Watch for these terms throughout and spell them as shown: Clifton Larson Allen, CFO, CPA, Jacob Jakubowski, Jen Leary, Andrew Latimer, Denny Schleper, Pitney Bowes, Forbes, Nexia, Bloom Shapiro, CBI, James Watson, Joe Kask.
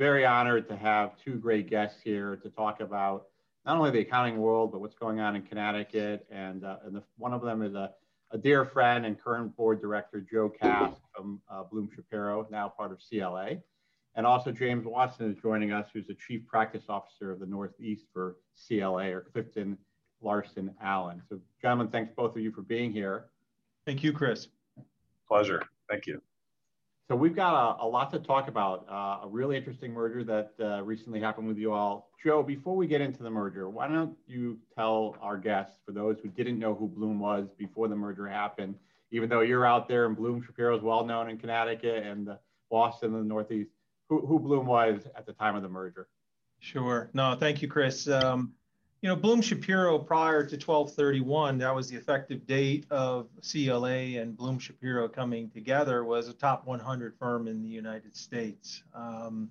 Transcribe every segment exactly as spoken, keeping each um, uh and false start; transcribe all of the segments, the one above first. very honored to have two great guests here to talk about not only the accounting world, but what's going on in Connecticut. And, uh, and the, one of them is a, a dear friend and current board director, Joe Kask from uh, Bloom Shapiro, now part of C L A. And also James Watson is joining us, who's the Chief Practice Officer of the Northeast for C L A, or Clifton Larson Allen. So gentlemen, thanks both of you for being here. Thank you, Chris. Pleasure, thank you. So we've got a, a lot to talk about, uh, a really interesting merger that uh, recently happened with you all. Joe, before we get into the merger, why don't you tell our guests, for those who didn't know who Bloom was before the merger happened, even though you're out there and Bloom Shapiro is well known in Connecticut and uh, Boston and the Northeast, who, who Bloom was at the time of the merger. Sure, no, thank you, Chris. Um, You know, Bloom Shapiro prior to twelve thirty-one, that was the effective date of C L A and Bloom Shapiro coming together, was a top one hundred firm in the United States. Um,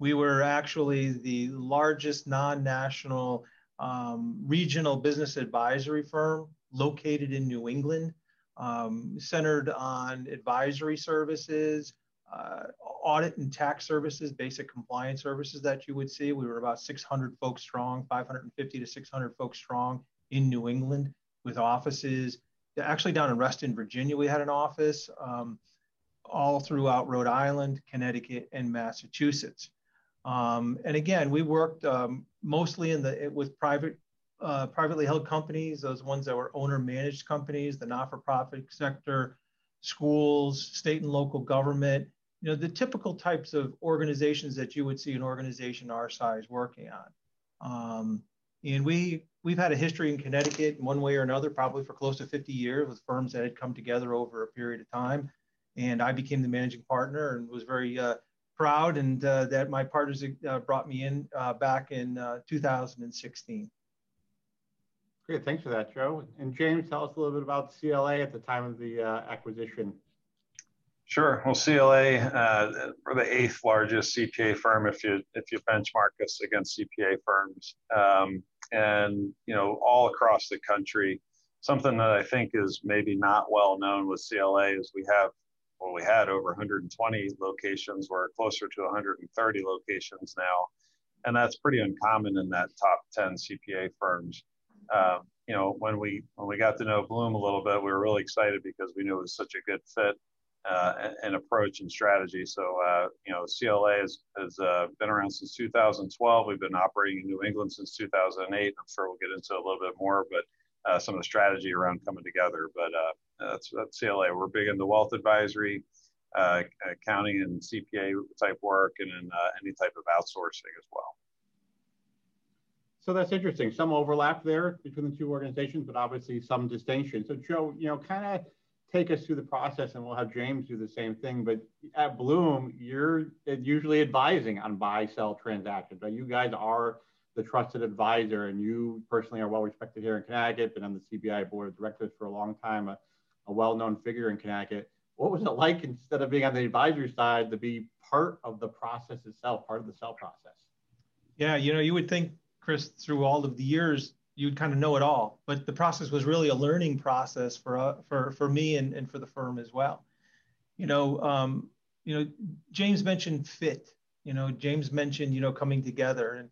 we were actually the largest non-national um, regional business advisory firm located in New England, um, centered on advisory services, uh, audit and tax services, basic compliance services that you would see. We were about six hundred folks strong, five hundred fifty to six hundred folks strong in New England, with offices actually down in Reston, Virginia. We had an office um, all throughout Rhode Island, Connecticut, and Massachusetts. Um, and again, we worked um, mostly in the with private, uh, privately held companies, those ones that were owner-managed companies, the not-for-profit sector, schools, state and local government. You know, the typical types of organizations that you would see an organization our size working on. Um, and we, we've had a history in Connecticut in one way or another, probably for close to fifty years, with firms that had come together over a period of time. And I became the managing partner and was very uh, proud and uh, that my partners uh, brought me in uh, back in uh, two thousand sixteen. Great, thanks for that, Joe. And James, tell us a little bit about C L A at the time of the uh, acquisition. Sure. Well, C L A, uh, we're the eighth largest C P A firm if you if you benchmark us against C P A firms, um, and you know all across the country. Something that I think is maybe not well known with C L A is we have, well, we had over one hundred twenty locations. We're closer to one hundred thirty locations now, and that's pretty uncommon in that top ten C P A firms. Um, you know, when we when we got to know Bloom a little bit, we were really excited because we knew it was such a good fit. Uh, and approach and strategy. So, uh, you know, C L A has, has uh, been around since two thousand twelve. We've been operating in New England since two thousand eight. I'm sure we'll get into a little bit more, but uh, some of the strategy around coming together. But uh, that's, that's C L A. We're big into wealth advisory, uh, accounting and C P A type work, and in, uh, any type of outsourcing as well. So that's interesting. Some overlap there between the two organizations, but obviously some distinction. So, Joe, you know, kind of take us through the process, and we'll have James do the same thing. But at Bloom, you're usually advising on buy-sell transactions, but you guys are the trusted advisor, and you personally are well-respected here in Connecticut, been on the C B I board of directors for a long time, a, a well-known figure in Connecticut. What was it like, instead of being on the advisory side, to be part of the process itself, part of the sell process? Yeah, you know, you would think, Chris, through all of the years, you'd kind of know it all, but the process was really a learning process for uh, for for me and, and for the firm as well. You know, um, you know, James mentioned fit. You know, James mentioned you know coming together, and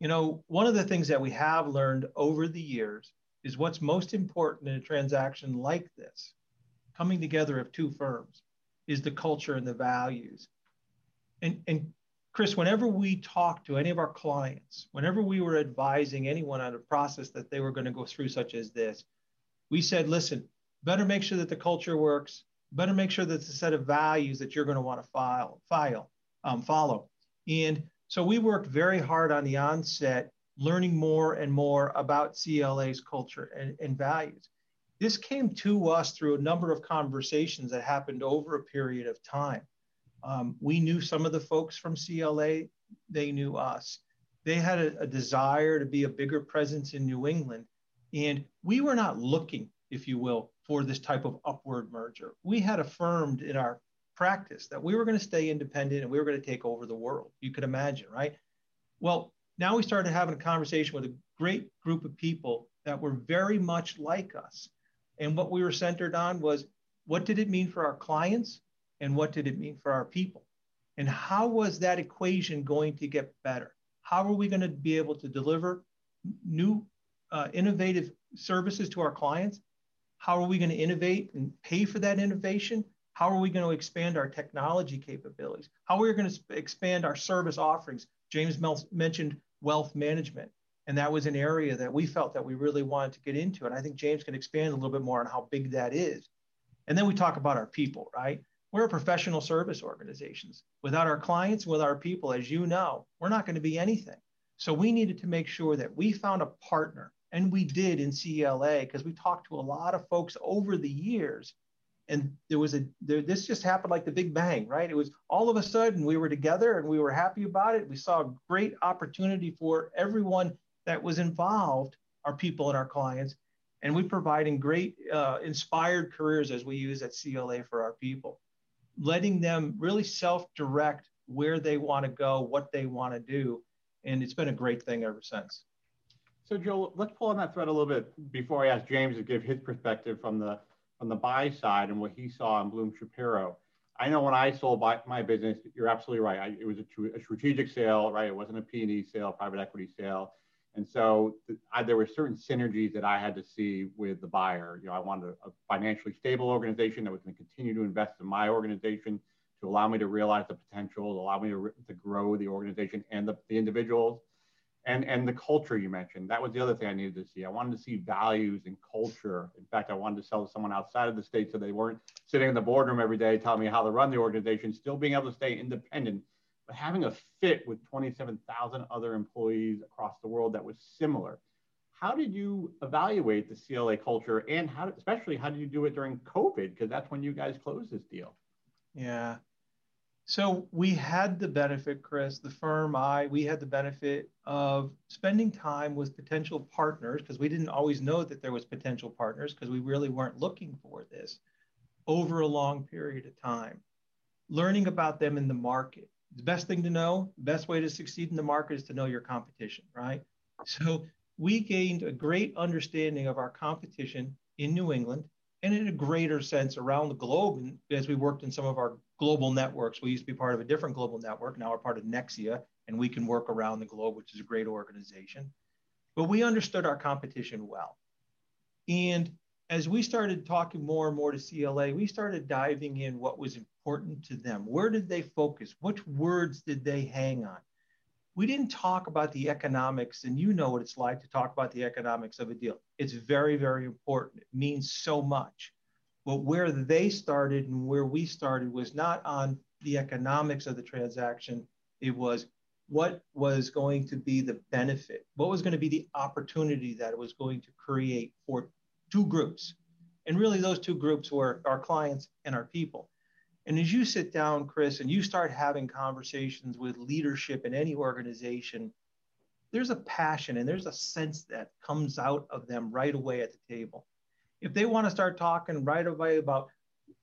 you know one of the things that we have learned over the years is what's most important in a transaction like this, coming together of two firms, is the culture and the values. And and. Chris, whenever we talked to any of our clients, whenever we were advising anyone on a process that they were going to go through such as this, we said, listen, better make sure that the culture works, better make sure that the set of values that you're going to want to file, file, um, follow. And so we worked very hard on the onset, learning more and more about C L A's culture and, and values. This came to us through a number of conversations that happened over a period of time. Um, we knew some of the folks from C L A, they knew us. They had a, a desire to be a bigger presence in New England. And we were not looking, if you will, for this type of upward merger. We had affirmed in our practice that we were going to stay independent and we were going to take over the world. You could imagine, right? Well, now we started having a conversation with a great group of people that were very much like us. And what we were centered on was, what did it mean for our clients? And what did it mean for our people? and how was that equation going to get better? How are we going to be able to deliver new uh, innovative services to our clients? How are we going to innovate and pay for that innovation? How are we going to expand our technology capabilities? How are we going to expand our service offerings? James mentioned wealth management, and that was an area that we felt that we really wanted to get into. And I think James can expand a little bit more on how big that is. And then we talk about our people, right? We're a professional service organization. Without our clients, with our people, as you know, we're not going to be anything. So we needed to make sure that we found a partner, and we did in C L A, because we talked to a lot of folks over the years, and there was a there, this just happened like the Big Bang, right? It was all of a sudden we were together and we were happy about it. We saw a great opportunity for everyone that was involved, our people and our clients, and we're providing great uh, inspired careers, as we use at C L A, for our people, letting them really self-direct where they want to go, what they want to do. And it's been a great thing ever since. So Joe, let's pull on that thread a little bit before I ask James to give his perspective from the from the buy side and what he saw in Bloom Shapiro. I know when I sold my, my business, you're absolutely right. I, it was a, tr- a strategic sale, right? It wasn't a P and E sale, private equity sale. And so th- I, there were certain synergies that I had to see with the buyer. You know, I wanted a, a financially stable organization that was going to continue to invest in my organization, to allow me to realize the potential, to allow me to, re- to grow the organization and the, the individuals. And, and the culture you mentioned, that was the other thing I needed to see. I wanted to see values and culture. In fact, I wanted to sell to someone outside of the state so they weren't sitting in the boardroom every day telling me how to run the organization, still being able to stay independent, but having a fit with twenty-seven thousand other employees across the world that was similar. How did you evaluate the C L A culture, and how, especially how did you do it during COVID? Because that's when you guys closed this deal. Yeah. So we had the benefit, Chris, the firm, I, we had the benefit of spending time with potential partners, because we didn't always know that there was potential partners, because we really weren't looking for this, over a long period of time, learning about them in the market. The best thing to know, the best way to succeed in the market is to know your competition, right? So we gained a great understanding of our competition in New England, and in a greater sense around the globe, and as we worked in some of our global networks. We used to be part of a different global network. Now we're part of Nexia, and we can work around the globe, which is a great organization. But we understood our competition well. And as we started talking more and more to C L A, we started diving in what was important to them. Where did they focus? Which words did they hang on? We didn't talk about the economics, and you know what it's like to talk about the economics of a deal. It's very, very important. It means so much. But where they started and where we started was not on the economics of the transaction. It was what was going to be the benefit, what was going to be the opportunity that it was going to create for two groups. And really those two groups were our clients and our people. And as you sit down, Chris, and you start having conversations with leadership in any organization, there's a passion and there's a sense that comes out of them right away at the table. If they want to start talking right away about,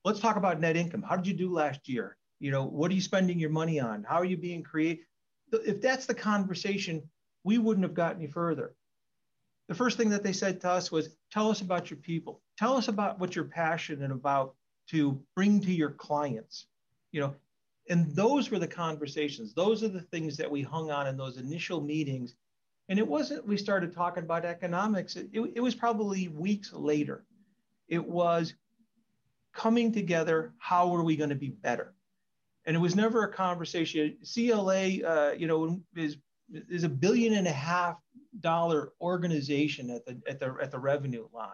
let's talk about net income. How did you do last year? You know, what are you spending your money on? How are you being creative? If that's the conversation, we wouldn't have gotten any further. The first thing that they said to us was, tell us about your people. Tell us about what you're passionate about to bring to your clients, you know? And those were the conversations. Those are the things that we hung on in those initial meetings. And it wasn't, we started talking about economics. It, it, it was probably weeks later. It was coming together, how are we going to be better? And it was never a conversation. C L A, uh, you know, is is a billion and a half dollar organization at the at the at the revenue line,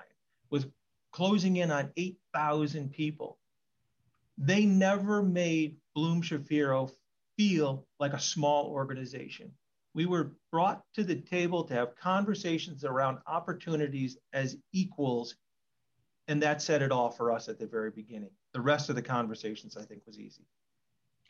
with closing in on eight thousand people. They never made Bloom Shapiro feel like a small organization. We were brought to the table to have conversations around opportunities as equals. And that said it all for us at the very beginning. The rest of the conversations, I think, was easy.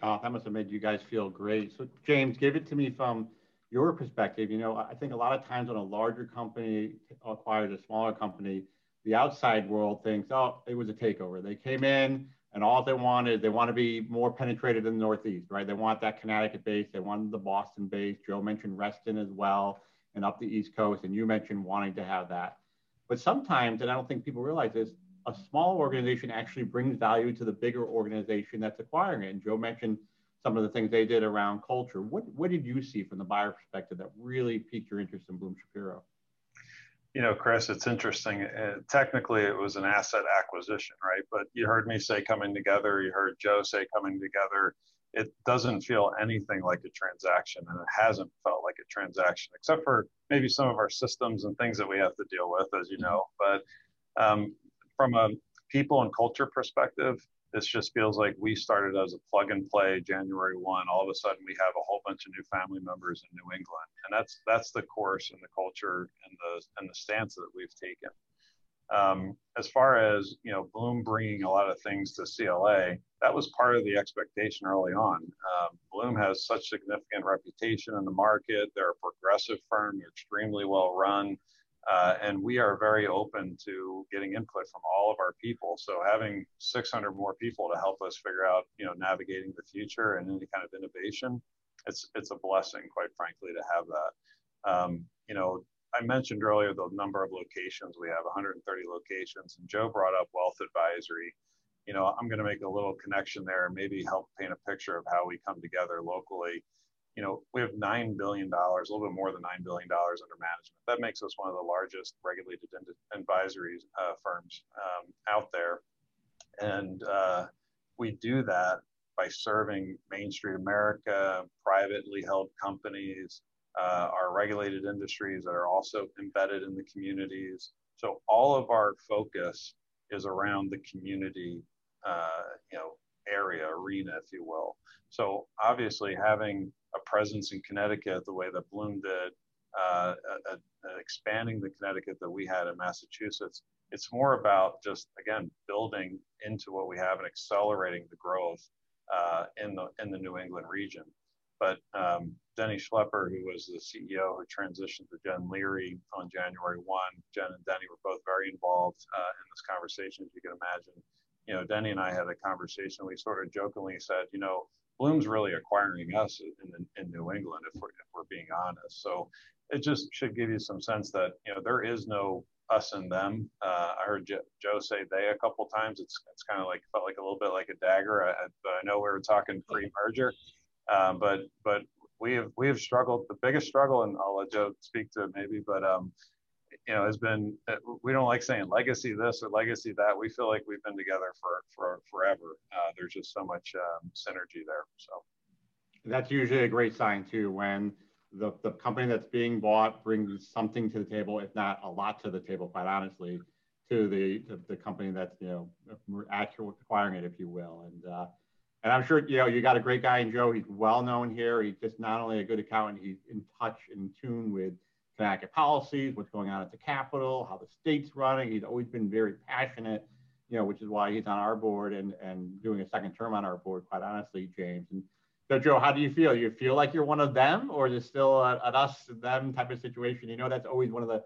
Oh, that must have made you guys feel great. So James, give it to me from your perspective. You know, I think a lot of times when a larger company acquires a smaller company, the outside world thinks, oh, it was a takeover. They came in and all they wanted, they want to be more penetrated in the Northeast, right? They want that Connecticut base. They wanted the Boston base. Joe mentioned Reston as well, and up the East Coast. And you mentioned wanting to have that. But sometimes, and I don't think people realize this, a small organization actually brings value to the bigger organization that's acquiring it. And Joe mentioned some of the things they did around culture. What, what did you see from the buyer perspective that really piqued your interest in Bloom Shapiro? You know, Chris, it's interesting. Uh, technically, it was an asset acquisition, right? But you heard me say coming together. You heard Joe say coming together. It doesn't feel anything like a transaction, and it hasn't felt like a transaction, except for maybe some of our systems and things that we have to deal with, as you know. But um, from a people and culture perspective, this just feels like we started as a plug and play January first. All of a sudden, we have a whole bunch of new family members in New England, and that's that's the course and the culture and the and the stance that we've taken. Um, as far as, you know, Bloom bringing a lot of things to C L A, that was part of the expectation early on. Um, Bloom has such significant reputation in the market. They're a progressive firm, they're extremely well run, uh, and we are very open to getting input from all of our people. So having six hundred more people to help us figure out, you know, navigating the future and any kind of innovation, it's, it's a blessing, quite frankly, to have that. Um, you know, I mentioned earlier the number of locations. We have one hundred thirty locations, and Joe brought up wealth advisory. You know, I'm going to make a little connection there and maybe help paint a picture of how we come together locally. You know, we have nine billion dollars, a little bit more than nine billion dollars under management. That makes us one of the largest regulated advisory uh, firms um, out there. And uh, we do that by serving Main Street America, privately held companies, Uh, our regulated industries that are also embedded in the communities. So all of our focus is around the community, uh, you know, area, arena, if you will. So obviously having a presence in Connecticut the way that Bloom did, uh, uh, uh, expanding the Connecticut that we had in Massachusetts, it's more about just, again, building into what we have and accelerating the growth uh, in the in the New England region. But um, Denny Schleper, who was the C E O who transitioned to Jen Leary on January first, Jen and Denny were both very involved uh, in this conversation, as you can imagine. You know, Denny and I had a conversation. We sort of jokingly said, you know, Bloom's really acquiring us in, in New England, if we're, if we're being honest. So it just should give you some sense that, you know, there is no us and them. Uh, I heard J Joe say they a couple times. It's, it's kind of like, felt like a little bit like a dagger. I, I know we were talking pre-merger. Um, but but we have we have struggled. The biggest struggle, and I'll let Joe speak to it maybe, but um, you know, has been, we don't like saying legacy this or legacy that. We feel like we've been together for for forever. Uh, there's just so much um, synergy there. So that's usually a great sign too, when the the company that's being bought brings something to the table, if not a lot to the table, quite honestly, to the to the company that's, you know, actually acquiring it, if you will, and. Uh, And I'm sure, you know, you got a great guy in Joe. He's well known here. He's just not only a good accountant, he's in touch and tune with Connecticut policies, what's going on at the Capitol, how the state's running. He's always been very passionate, you know, which is why he's on our board and, and doing a second term on our board, quite honestly, James. And so, Joe, how do you feel? You feel like you're one of them, or is it still an us-them type of situation? You know, that's always one of the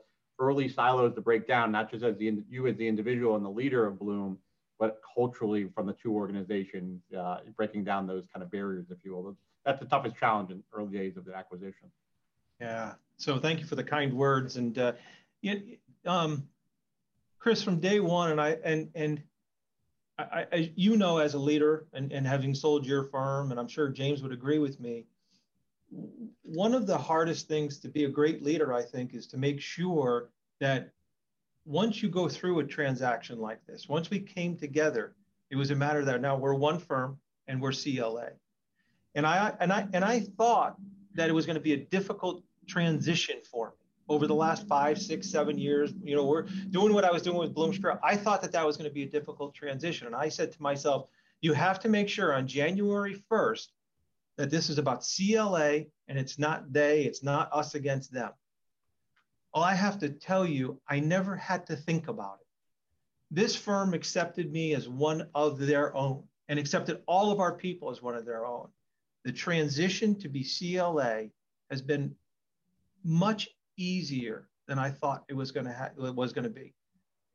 early silos to break down, not just as the, you as the individual and the leader of Bloom, but culturally from the two organizations, uh, breaking down those kind of barriers, if you will. That's the toughest challenge in early days of the acquisition. Yeah, so thank you for the kind words. And uh, you, um, Chris, from day one, and I, and, and I, I, you know, as a leader and, and having sold your firm, and I'm sure James would agree with me, one of the hardest things to be a great leader, I think, is to make sure that once you go through a transaction like this, once we came together, it was a matter that now we're one firm and we're C L A. And I, and I, and I thought that it was going to be a difficult transition for me over the last five, six, seven years. You know, we're doing what I was doing with Bloom Shapiro. I thought that that was going to be a difficult transition. And I said to myself, you have to make sure on January first that this is about C L A and it's not they, it's not us against them. Well, I have to tell you, I never had to think about it. This firm accepted me as one of their own and accepted all of our people as one of their own. The transition to be C L A has been much easier than I thought it was going to it was going to be.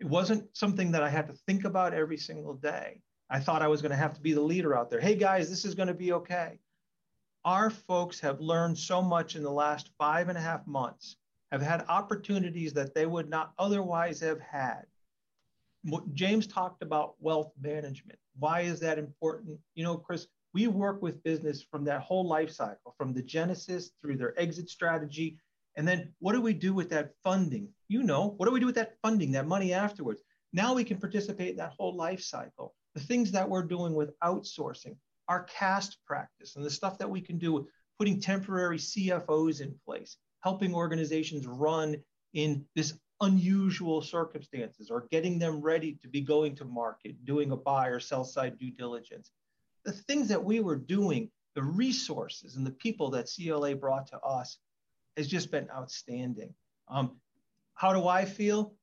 It wasn't something that I had to think about every single day. I thought I was going to have to be the leader out there. Hey, guys, this is going to be okay. Our folks have learned so much in the last five and a half months. Have had opportunities that they would not otherwise have had. James talked about wealth management. Why is that important? You know, Chris, We work with business from that whole life cycle, from the genesis through their exit strategy. And then what do we do with that funding? You know, what do we do with that funding, that money afterwards? Now we can participate in that whole life cycle. The things that we're doing with outsourcing, our C A S T practice, and the stuff that we can do with putting temporary C F Os in place, helping organizations run in this unusual circumstances, or getting them ready to be going to market, doing a buy or sell side due diligence. The things that we were doing, the resources and the people that C L A brought to us has just been outstanding. Um, how do I feel?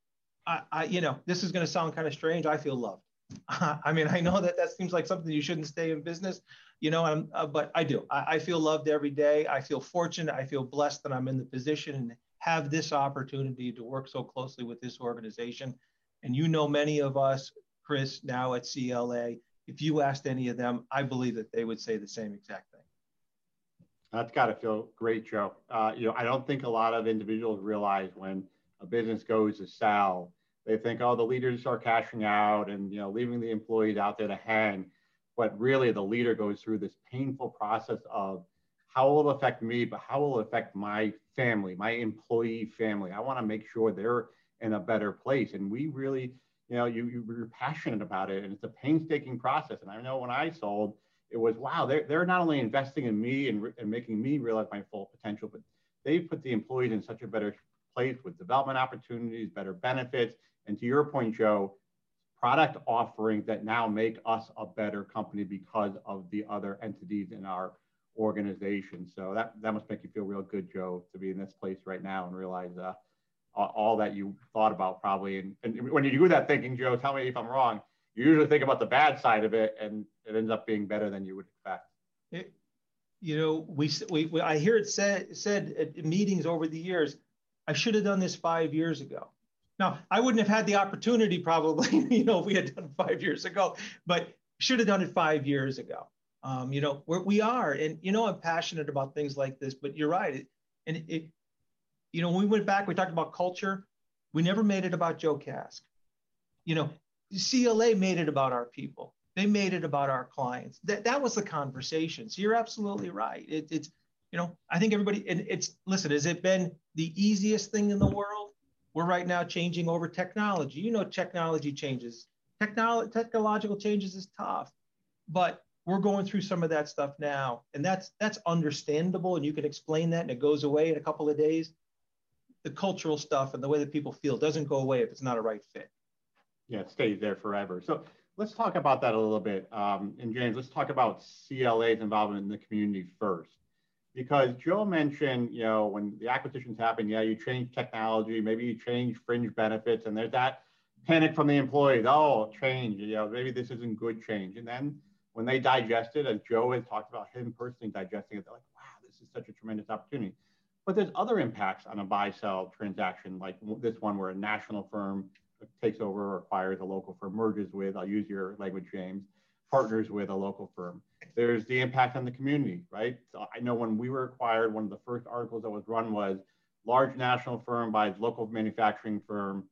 I, I, you know, this is going to sound kind of strange. I feel loved. I mean, I know that that seems like something you shouldn't stay in business, you know, I'm, uh, but I do. I, I feel loved every day. I feel fortunate. I feel blessed that I'm in the position and have this opportunity to work so closely with this organization. And you know, many of us, Chris, now at C L A, if you asked any of them, I believe that they would say the same exact thing. That's got to feel great, Joe. Uh, you know, I don't think a lot of individuals realize when a business goes to sell, they think, oh, the leaders are cashing out and, you know, leaving the employees out there to hang. But really, the leader goes through this painful process of how will it affect me, but how will it affect my family, my employee family? I want to make sure they're in a better place. And we really, you know, you, you, you're passionate about it. And it's a painstaking process. And I know when I sold, it was, wow, they're, they're not only investing in me and, and making me realize my full potential, but they've put the employees in such a better place with development opportunities, better benefits. And to your point, Joe, product offerings that now make us a better company because of the other entities in our organization. So that, that must make you feel real good, Joe, to be in this place right now and realize uh, all that you thought about probably. And, and when you do that thinking, Joe, tell me if I'm wrong, you usually think about the bad side of it, and it ends up being better than you would expect. It, you know, we, we, we I hear it said, said at meetings over the years, I should have done this five years ago. Now, I wouldn't have had the opportunity probably, you know, if we had done it five years ago, but should have done it five years ago. Um, you know, where we are, and, you know, I'm passionate about things like this, but you're right. It, and it, it, you know, when we went back, we talked about culture. We never made it about Joe Kask. You know, C L A made it about our people. They made it about our clients. That that was the conversation. So you're absolutely right. It, it's, you know, I think everybody, and it's, listen, has it been the easiest thing in the world? We're right now changing over technology. You know, technology changes. Technolo- technological changes is tough, but we're going through some of that stuff now. And that's that's understandable. And you can explain that and it goes away in a couple of days. The cultural stuff and the way that people feel doesn't go away if it's not a right fit. Yeah, it stays there forever. So let's talk about that a little bit. Um, and James, let's talk about C L A's involvement in the community first. Because Joe mentioned, you know, when the acquisitions happen, yeah, you change technology, maybe you change fringe benefits, and there's that panic from the employees, oh, change, you know, maybe this isn't good change. And then when they digest it, as Joe has talked about him personally digesting it, they're like, wow, this is such a tremendous opportunity. But there's other impacts on a buy-sell transaction, like this one where a national firm takes over or acquires a local firm, merges with, I'll use your language, James, partners with a local firm. There's the impact on the community, right? So I know when we were acquired, one of the first articles that was run was large national firm buys local manufacturing firm,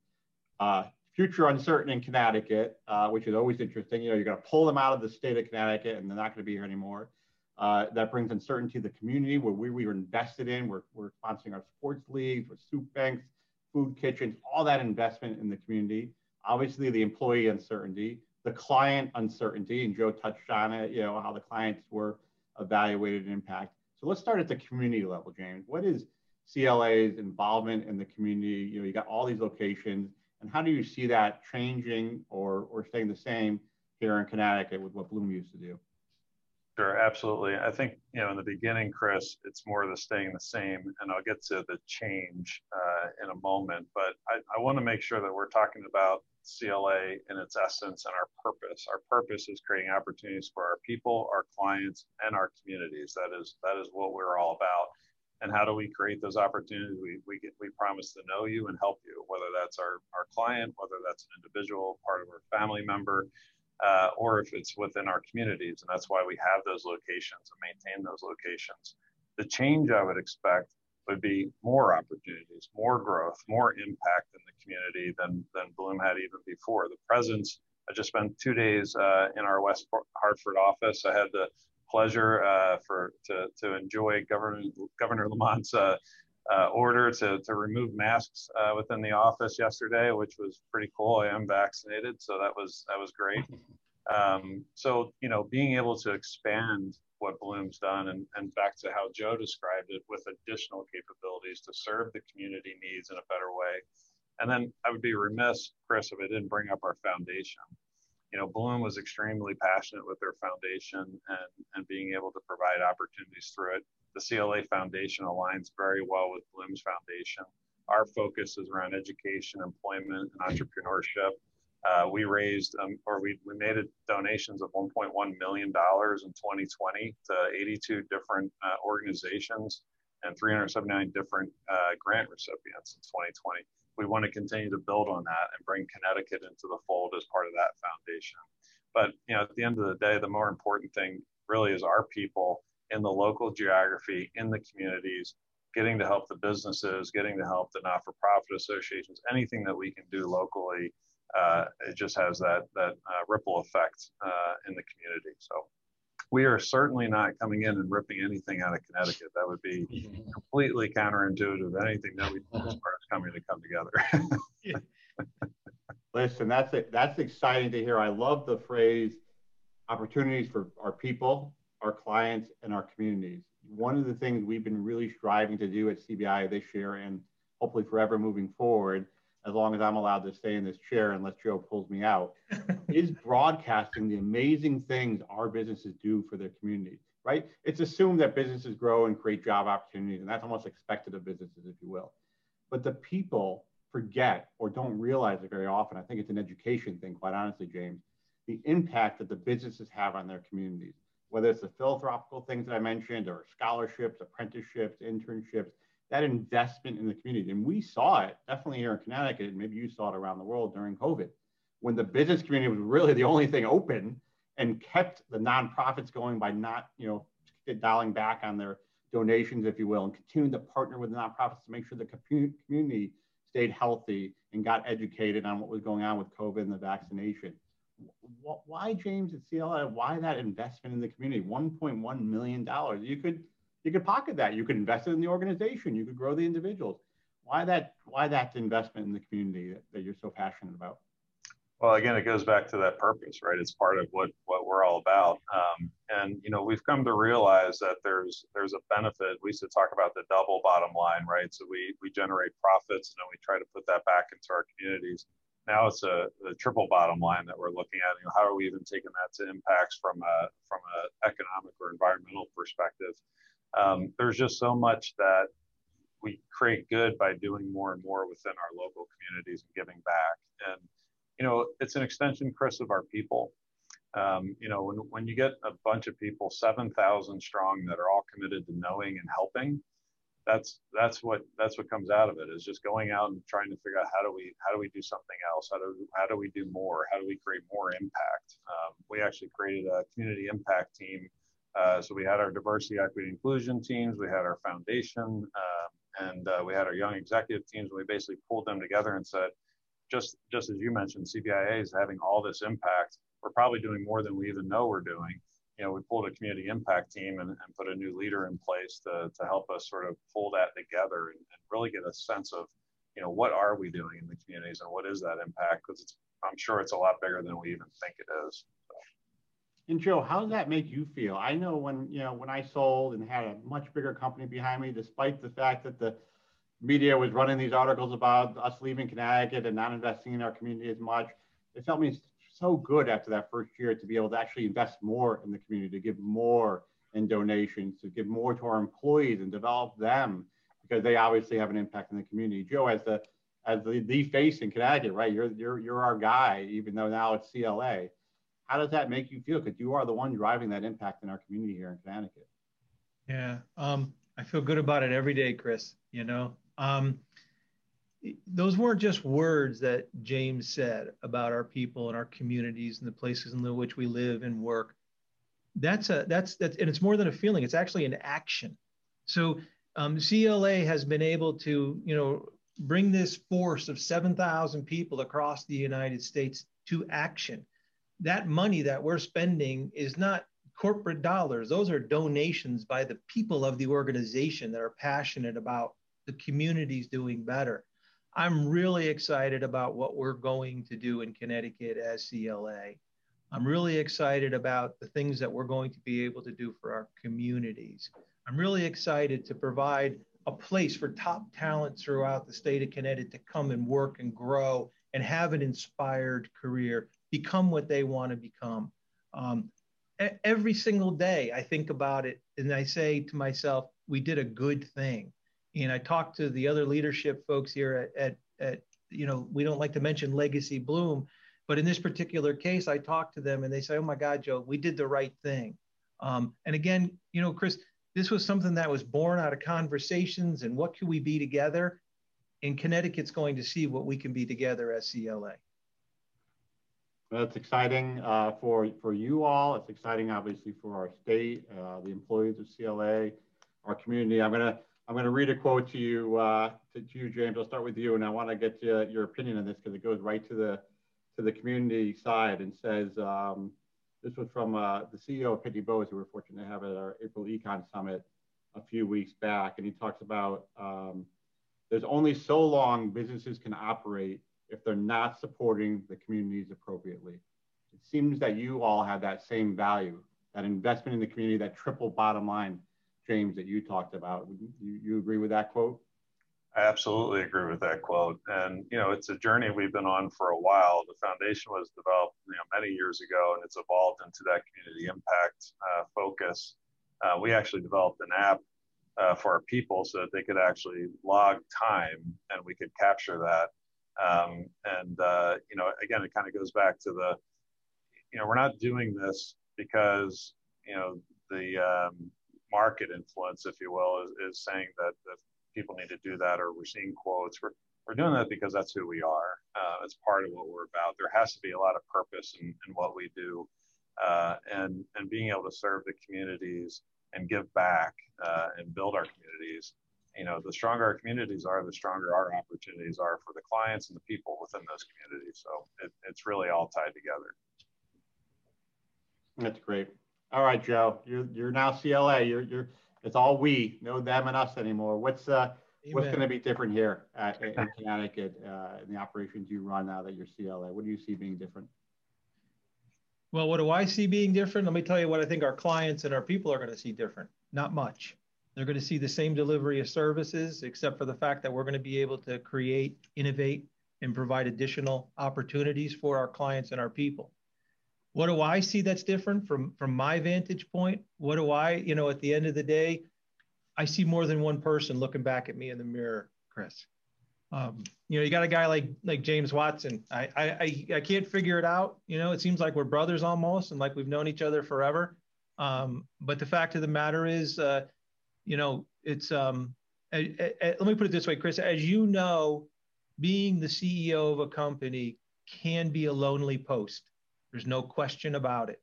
uh, future uncertain in Connecticut, uh, which is always interesting. You know, you're going to pull them out of the state of Connecticut and they're not going to be here anymore. Uh, that brings uncertainty to the community where we, we were invested in. We're, we're sponsoring our sports leagues, with soup banks, food kitchens, all that investment in the community. Obviously, the employee uncertainty, the client uncertainty, and Joe touched on it, you know, how the clients were evaluated and impacted. So let's start at the community level, James. What is C L A's involvement in the community? You know, you got all these locations. And how do you see that changing or, or staying the same here in Connecticut with what Bloom used to do? Sure, absolutely. I think, you know, in the beginning, Chris, it's more of the staying the same, and I'll get to the change uh, in a moment. But I, I want to make sure that we're talking about C L A in its essence and our purpose. Our purpose is creating opportunities for our people, our clients, and our communities. That is, that is what we're all about. And how do we create those opportunities? We we get, we promise to know you and help you, whether that's our, our client, whether that's an individual, part of our family member, uh, or if it's within our communities. And that's why we have those locations and maintain those locations. The change I would expect would be more opportunities, more growth, more impact in the community than, than Bloom had even before. The presence, I just spent two days uh, in our West Hartford office. I had the pleasure uh, for to, to enjoy Governor, Governor Lamont's uh, uh, order to, to remove masks uh, within the office yesterday, which was pretty cool. I am vaccinated, so that was, that was great. Um, so, you know, being able to expand what Bloom's done, and, and back to how Joe described it, with additional capabilities to serve the community needs in a better way. And then I would be remiss, Chris, if I didn't bring up our foundation. You know, Bloom was extremely passionate with their foundation and, and being able to provide opportunities through it. The C L A Foundation aligns very well with Bloom's foundation. Our focus is around education, employment, and entrepreneurship. Uh, we raised, um, or we, we made a donations of one point one million dollars in twenty twenty to eighty-two different uh, organizations and three hundred seventy-nine different uh, grant recipients in twenty twenty. We want to continue to build on that and bring Connecticut into the fold as part of that foundation. But, you know, at the end of the day, the more important thing really is our people in the local geography, in the communities, getting to help the businesses, getting to help the not-for-profit associations, anything that we can do locally. Uh, it just has that, that uh, ripple effect uh, in the community. So we are certainly not coming in and ripping anything out of Connecticut. That would be completely counterintuitive. Anything that we do as far as coming to come together. Listen, that's it. That's exciting to hear. I love the phrase opportunities for our people, our clients, and our communities. One of the things we've been really striving to do at C B I this year and hopefully forever moving forward, as long as I'm allowed to stay in this chair unless Joe pulls me out, is broadcasting the amazing things our businesses do for their communities, right? It's assumed that businesses grow and create job opportunities, and that's almost expected of businesses, if you will. But the people forget or don't realize it very often. I think it's an education thing, quite honestly, James, the impact that the businesses have on their communities, whether it's the philanthropical things that I mentioned or scholarships, apprenticeships, internships, that investment in the community. And we saw it definitely here in Connecticut, and maybe you saw it around the world during COVID, when the business community was really the only thing open and kept the nonprofits going by not, you know, dialing back on their donations, if you will, and continuing to partner with the nonprofits to make sure the community stayed healthy and got educated on what was going on with COVID and the vaccination. Why, James, at C L A, why that investment in the community? one point one million dollars. You could You could pocket that. You could invest it in the organization. You could grow the individuals. Why that? Why that investment in the community that, that you're so passionate about? Well, again, it goes back to that purpose, right? It's part of what what we're all about. Um, and you know, we've come to realize that there's there's a benefit. We used to talk about the double bottom line, right? So we we generate profits, and then we try to put that back into our communities. Now it's a the triple bottom line that we're looking at. You know, how are we even taking that to impacts from a from an economic or environmental perspective? Um, there's just so much that we create good by doing more and more within our local communities and giving back. And, you know, it's an extension, Chris, of our people. Um, you know, when, when you get a bunch of people, seven thousand strong, that are all committed to knowing and helping, that's, that's what, that's what comes out of it, is just going out and trying to figure out how do we, how do we do something else? How do, how do we do more? How do we create more impact? Um, we actually created a community impact team. Uh, so we had our diversity, equity, inclusion teams, we had our foundation, uh, and uh, we had our young executive teams. We basically pulled them together and said, just, just as you mentioned, C B I A is having all this impact. We're probably doing more than we even know we're doing. You know, we pulled a community impact team and, and put a new leader in place to, to help us sort of pull that together and, and really get a sense of, you know, what are we doing in the communities and what is that impact? Because it's, I'm sure it's a lot bigger than we even think it is. So. And Joe, how does that make you feel? I know when, you know, when I sold and had a much bigger company behind me, despite the fact that the media was running these articles about us leaving Connecticut and not investing in our community as much, it felt me so good after that first year to be able to actually invest more in the community, to give more in donations, to give more to our employees and develop them, because they obviously have an impact in the community. Joe, as the as the, the face in Connecticut, right? You're you're you're our guy, even though now it's C L A. How does that make you feel? Because you are the one driving that impact in our community here in Connecticut. Yeah, um, I feel good about it every day, Chris. You know, um, those weren't just words that James said about our people and our communities and the places in which we live and work. That's a that's that's and it's more than a feeling. It's actually an action. So um, C L A has been able to, you know, bring this force of seven thousand people across the United States to action. That money that we're spending is not corporate dollars. Those are donations by the people of the organization that are passionate about the communities doing better. I'm really excited about what we're going to do in Connecticut as C L A. I'm really excited about the things that we're going to be able to do for our communities. I'm really excited to provide a place for top talent throughout the state of Connecticut to come and work and grow and have an inspired career, become what they want to become. Um, every single day I think about it and I say to myself, we did a good thing. And I talked to the other leadership folks here at, at, at, you know, we don't like to mention Legacy Bloom, but in this particular case, I talked to them and they say, oh my God, Joe, we did the right thing. Um, and again, you know, Chris, this was something that was born out of conversations and what can we be together? And Connecticut's going to see what we can be together as C L A. Well, it's exciting uh, for, for you all. It's exciting, obviously, for our state, uh, the employees of C L A, our community. I'm gonna I'm gonna read a quote to you, uh, to you, James. I'll start with you, and I want to get you, your opinion on this because it goes right to the to the community side and says um, this was from uh, the C E O of Pitney Bowes, who we were fortunate to have at our April Econ Summit a few weeks back, and he talks about um, there's only so long businesses can operate if they're not supporting the communities appropriately. It seems that you all have that same value, that investment in the community, that triple bottom line, James, that you talked about. You, you agree with that quote? I absolutely agree with that quote. And, you know, it's a journey we've been on for a while. The foundation was developed, you know, many years ago, and it's evolved into that community impact uh, focus. Uh, we actually developed an app uh, for our people so that they could actually log time and we could capture that. Um, and, uh, you know, again, it kind of goes back to the, you know, we're not doing this because, you know, the um, market influence, if you will, is, is saying that the people need to do that or we're seeing quotes. We're, we're doing that because that's who we are. Uh, it's part of what we're about. There has to be a lot of purpose in, in what we do uh, and, and being able to serve the communities and give back uh, and build our communities. You know, the stronger our communities are, the stronger our opportunities are for the clients and the people within those communities. So it, it's really all tied together. That's great. All right, Joe, you're you're now C L A. You're you're it's all we, no them and us anymore. What's uh Amen. What's going to be different here at, in Connecticut uh, in the operations you run now that you're C L A? What do you see being different? Well, what do I see being different? Let me tell you what I think our clients and our people are going to see different. Not much. They're going to see the same delivery of services, except for the fact that we're going to be able to create, innovate, and provide additional opportunities for our clients and our people. What do I see that's different from, from my vantage point? What do I, you know, at the end of the day, I see more than one person looking back at me in the mirror, Chris. Um, you know, you got a guy like like James Watson. I, I, I can't figure it out. You know, it seems like we're brothers almost and like we've known each other forever. Um, but the fact of the matter is, uh, You know, it's, um, a, a, a, let me put it this way, Chris, as you know, being the C E O of a company can be a lonely post. There's no question about it.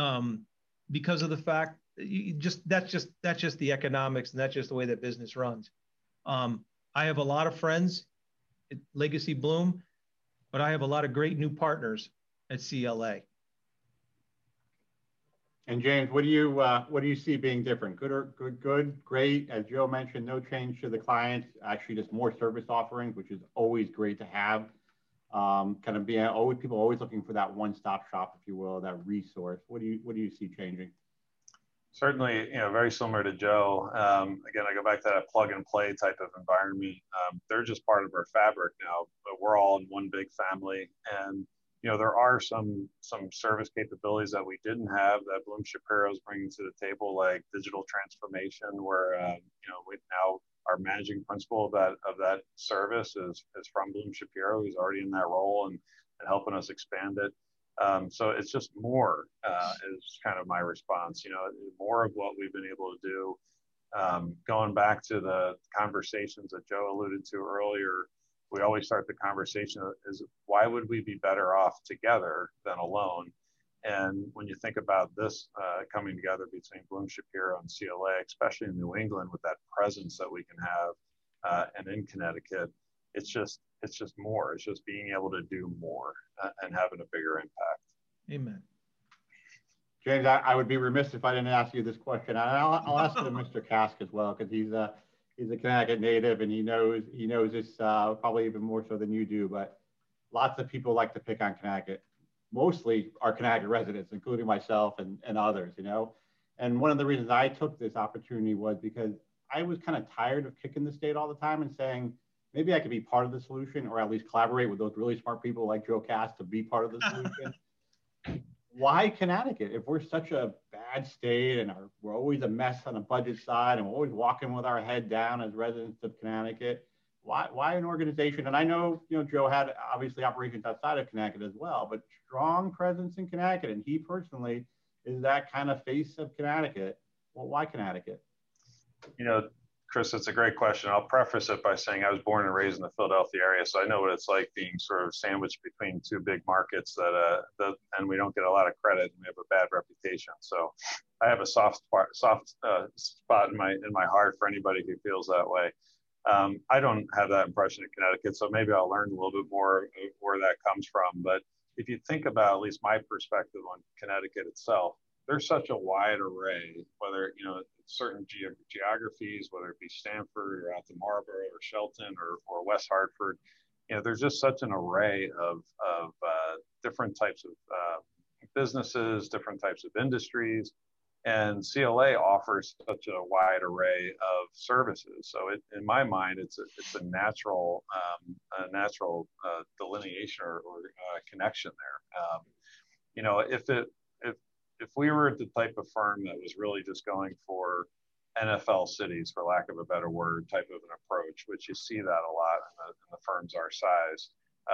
Um, because of the fact, you just that's just that's just the economics and that's just the way that business runs. Um, I have a lot of friends at Legacy Bloom, but I have a lot of great new partners at C L A. And James, what do you uh, what do you see being different? Good or good, good, great. As Joe mentioned, no change to the clients. Actually, just more service offerings, which is always great to have. Um, kind of being always people always looking for that one-stop shop, if you will, that resource. What do you what do you see changing? Certainly, you know, very similar to Joe. Um, again, I go back to that plug-and-play type of environment. Um, they're just part of our fabric now, but we're all in one big family and. You know, there are some some service capabilities that we didn't have that Bloom Shapiro is bringing to the table, like digital transformation, where uh, you know we now our managing principal of that of that service is is from Bloom Shapiro, who's already in that role and, and helping us expand it. Um, so it's just more uh, is kind of my response. You know, more of what we've been able to do. Um, going back to the conversations that Joe alluded to earlier. We always start the conversation is why would we be better off together than alone? And when you think about this uh, coming together between Bloom Shapiro and C L A, especially in New England with that presence that we can have uh, and in Connecticut, it's just, it's just more. It's just being able to do more uh, and having a bigger impact. Amen. James, I, I would be remiss if I didn't ask you this question. I'll, I'll ask it to Mister Kask as well, because he's a he's a Connecticut native and he knows he knows this uh, probably even more so than you do. But lots of people like to pick on Connecticut, mostly our Connecticut residents, including myself and and others. You know, and one of the reasons I took this opportunity was because I was kind of tired of kicking the state all the time and saying, maybe I could be part of the solution, or at least collaborate with those really smart people like Joe Kask to be part of the solution. Why Connecticut? If we're such a bad state and our, we're always a mess on the budget side and we're always walking with our head down as residents of Connecticut, why why an organization? And I know, you know, Joe had obviously operations outside of Connecticut as well, but strong presence in Connecticut. And he personally is that kind of face of Connecticut. Well, why Connecticut? You know, Chris, it's a great question. I'll preface it by saying I was born and raised in the Philadelphia area, so I know what it's like being sort of sandwiched between two big markets that, uh, that and we don't get a lot of credit, and we have a bad reputation. So I have a soft soft uh, spot in my in my heart for anybody who feels that way. Um, I don't have that impression in Connecticut, so maybe I'll learn a little bit more where that comes from. But if you think about at least my perspective on Connecticut itself, there's such a wide array, whether, you know, certain ge geographies, whether it be Stamford or out to Marlborough or Shelton or, or West Hartford, you know, there's just such an array of, of uh, different types of uh, businesses, different types of industries, and C L A offers such a wide array of services. So it, in my mind, it's a, it's a natural, um, a natural uh, delineation or, or uh, connection there. Um, you know, if it, if, If we were the type of firm that was really just going for N F L cities, for lack of a better word, type of an approach, which you see that a lot in the, in the firms our size,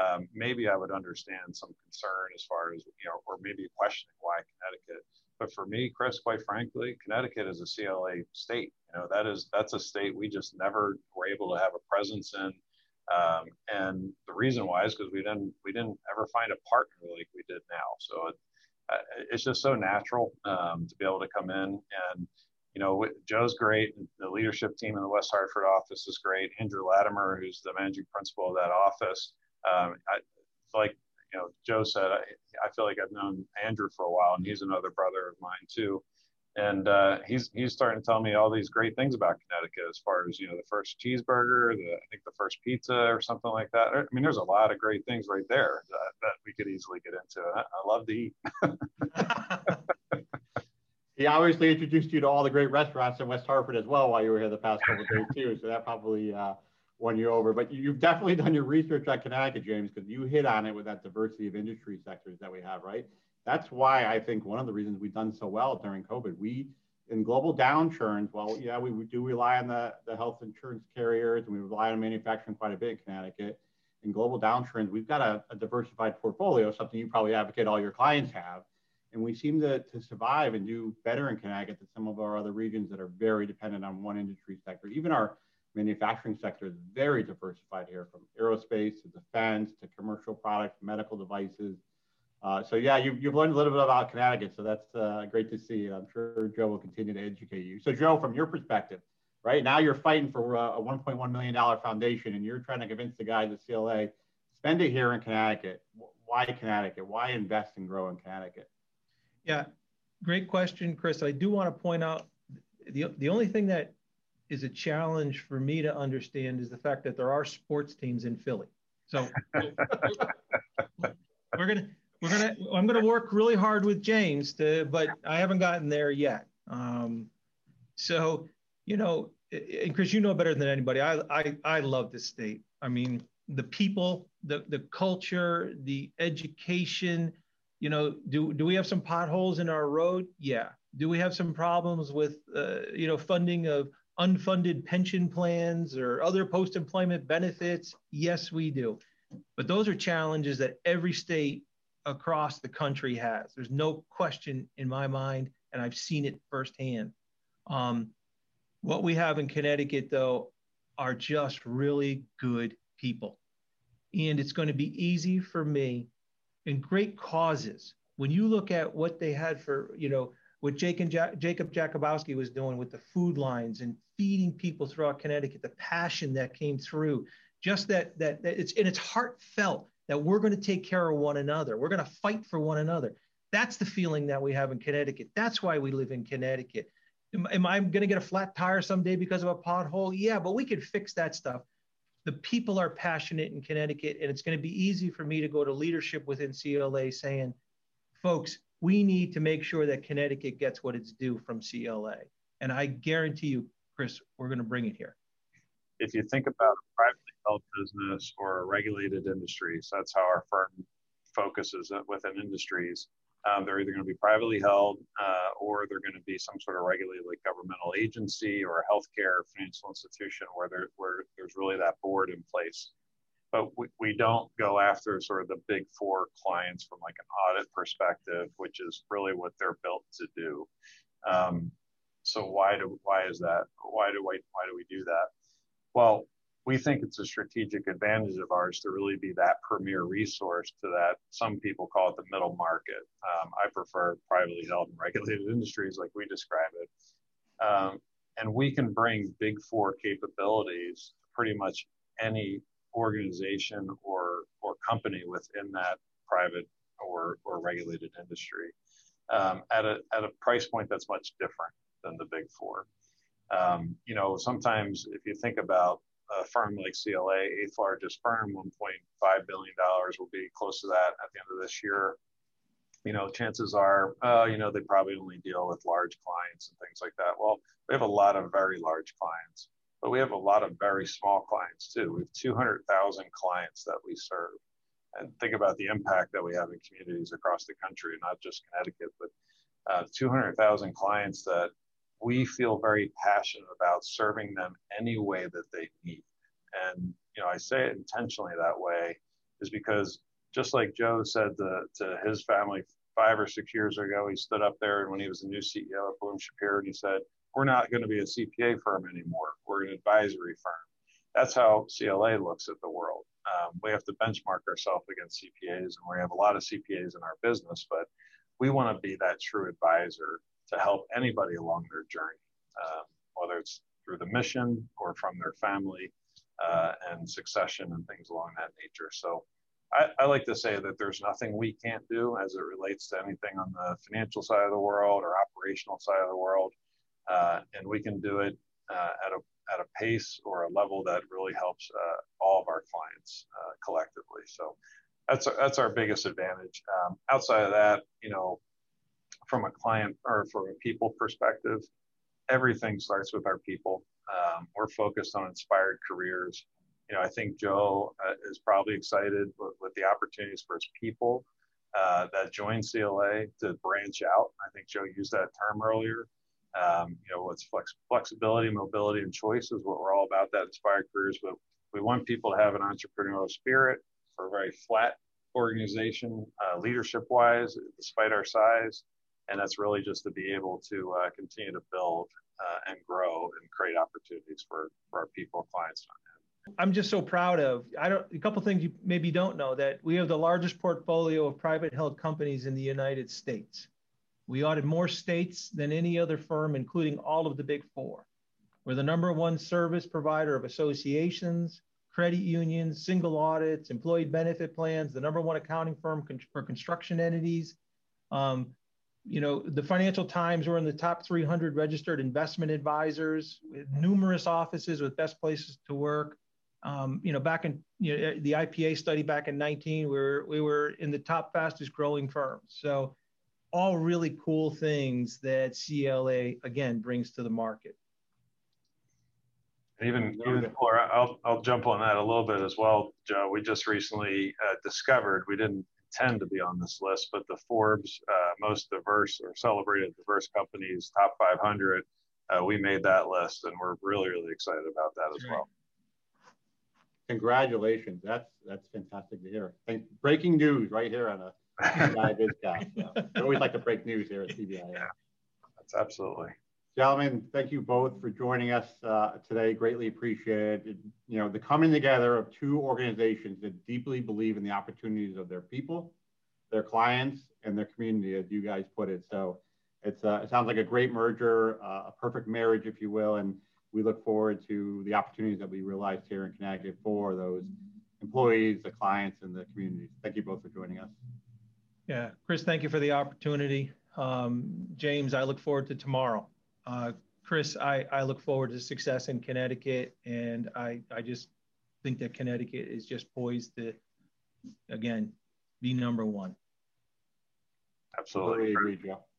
um, maybe I would understand some concern as far as, you know, or maybe questioning why Connecticut. But for me, Chris, quite frankly, Connecticut is a C L A state. You know, that is, that's a state we just never were able to have a presence in. Um, and the reason why is because we didn't, we didn't ever find a partner like we did now. So it, it's just so natural um, to be able to come in. And, you know, Joe's great. The leadership team in the West Hartford office is great. Andrew Latimer, who's the managing principal of that office. Um, I, like, you know, Joe said, I, I feel like I've known Andrew for a while, and he's another brother of mine too. And uh, he's, he's starting to tell me all these great things about Connecticut as far as, you know, the first cheeseburger, the, I think the first pizza or something like that. I mean, there's a lot of great things right there that, that we could easily get into. I, I love to eat. He obviously introduced you to all the great restaurants in West Hartford as well while you were here the past couple of days too. So that probably uh, won you over. But you've definitely done your research on Connecticut, James, because you hit on it with that diversity of industry sectors that we have, right? That's why I think one of the reasons we've done so well during COVID, we, in global downturns, well, yeah, we do rely on the, the health insurance carriers, and we rely on manufacturing quite a bit in Connecticut. In global downturns, we've got a, a diversified portfolio, something you probably advocate all your clients have. And we seem to, to survive and do better in Connecticut than some of our other regions that are very dependent on one industry sector. Even our manufacturing sector is very diversified here, from aerospace to defense to commercial products, medical devices. Uh, so yeah, you've, you've learned a little bit about Connecticut, so that's uh, great to see. I'm sure Joe will continue to educate you. So Joe, from your perspective, right now you're fighting for a one point one million dollar foundation, and you're trying to convince the guys at C L A, spend it here in Connecticut. Why Connecticut? Why invest and grow in Connecticut? Yeah, great question, Chris. I do want to point out the, the only thing that is a challenge for me to understand is the fact that there are sports teams in Philly. So we're going to... We're gonna, I'm going to work really hard with James, to, but I haven't gotten there yet. Um, so, you know, and Chris, you know better than anybody, I, I, I love this state. I mean, the people, the, the culture, the education, you know, do, do we have some potholes in our road? Yeah. Do we have some problems with, uh, you know, funding of unfunded pension plans or other post-employment benefits? Yes, we do. But those are challenges that every state across the country has. There's no question in my mind, and I've seen it firsthand. Um, what we have in Connecticut, though, are just really good people. And it's going to be easy for me, and great causes. When you look at what they had for, you know, what Jake and Ja- Jacob Jakubowski was doing with the food lines and feeding people throughout Connecticut, the passion that came through, just that, that, that it's, and it's heartfelt. That we're going to take care of one another. We're going to fight for one another. That's the feeling that we have in Connecticut. That's why we live in Connecticut. Am, am I going to get a flat tire someday because of a pothole? Yeah, but we can fix that stuff. The people are passionate in Connecticut, and it's going to be easy for me to go to leadership within C L A saying, folks, we need to make sure that Connecticut gets what it's due from C L A. And I guarantee you, Chris, we're going to bring it here. If you think about a privately held business or a regulated industry, so that's how our firm focuses within industries. Um, they're either going to be privately held uh, or they're going to be some sort of regulated like governmental agency or a healthcare financial institution where, there, where there's really that board in place. But we, we don't go after sort of the big four clients from like an audit perspective, which is really what they're built to do. Um, so why do why is that? Why do we, why do we do that? Well, we think it's a strategic advantage of ours to really be that premier resource to that. Some people call it the middle market. Um, I prefer privately held and regulated industries like we describe it. Um, and we can bring big four capabilities to pretty much any organization or, or company within that private or, or regulated industry um, at, a, at a price point that's much different than the big four. Um, you know, sometimes if you think about a firm like C L A, eighth largest firm, one point five billion dollars will be close to that at the end of this year. You know, chances are, uh, you know, they probably only deal with large clients and things like that. Well, we have a lot of very large clients, but we have a lot of very small clients too. We have two hundred thousand clients that we serve. And think about the impact that we have in communities across the country, not just Connecticut, but uh, two hundred thousand clients that we feel very passionate about serving them any way that they need. And, you know, I say it intentionally that way is because just like Joe said to, to his family five or six years ago, he stood up there and when he was the new C E O of Bloom Shapiro, and he said, we're not going to be a C P A firm anymore. We're an advisory firm. That's how C L A looks at the world. Um, we have to benchmark ourselves against C P As, and we have a lot of C P As in our business, but we want to be that true advisor to help anybody along their journey, um, whether it's through the mission or from their family uh, and succession and things along that nature. So I, I like to say that there's nothing we can't do as it relates to anything on the financial side of the world or operational side of the world. Uh, and we can do it uh, at, a, at a pace or a level that really helps uh, all of our clients uh, collectively. So that's our, that's our biggest advantage. Um, outside of that, you know, from a client or from a people perspective, everything starts with our people. Um, we're focused on inspired careers. You know, I think Joe uh, is probably excited with, with the opportunities for his people uh, that join C L A to branch out. I think Joe used that term earlier. Um, you know, what's flex flexibility, mobility, and choice is what we're all about, that inspired careers. But we want people to have an entrepreneurial spirit. We're a very flat organization, uh, leadership-wise, despite our size. And that's really just to be able to uh, continue to build uh, and grow and create opportunities for, for our people, clients. I'm just so proud of, I don't, a couple of things you maybe don't know, that we have the largest portfolio of private held companies in the United States. We audit more states than any other firm, including all of the big four. We're the number one service provider of associations, credit unions, single audits, employee benefit plans, the number one accounting firm con- for construction entities. Um, You know, the Financial Times were in the top three hundred registered investment advisors with numerous offices with best places to work. Um, you know, back in you know, the I P A study back in nineteen, we were, we were in the top fastest growing firms. So all really cool things that C L A, again, brings to the market. Even, even or I'll, I'll jump on that a little bit as well, Joe. We just recently uh, discovered we didn't tend to be on this list, but the Forbes uh, most diverse or celebrated diverse companies, top five hundred, uh, we made that list, and we're really, really excited about that as well. Congratulations. That's that's fantastic to hear. Thank, breaking news right here on a C B I Bizcast. So we always like to break news here at C B I. Yeah, that's absolutely. Gentlemen, thank you both for joining us uh, today. Greatly appreciated. You know, the coming together of two organizations that deeply believe in the opportunities of their people, their clients, and their community, as you guys put it. So it's uh, it sounds like a great merger, uh, a perfect marriage, if you will. And we look forward to the opportunities that we realized here in Connecticut for those employees, the clients, and the communities. Thank you both for joining us. Yeah, Chris, thank you for the opportunity. Um, James, I look forward to tomorrow. Uh, Chris, I, I look forward to success in Connecticut, and I, I just think that Connecticut is just poised to, again, be number one. Absolutely. Totally agree, Joe.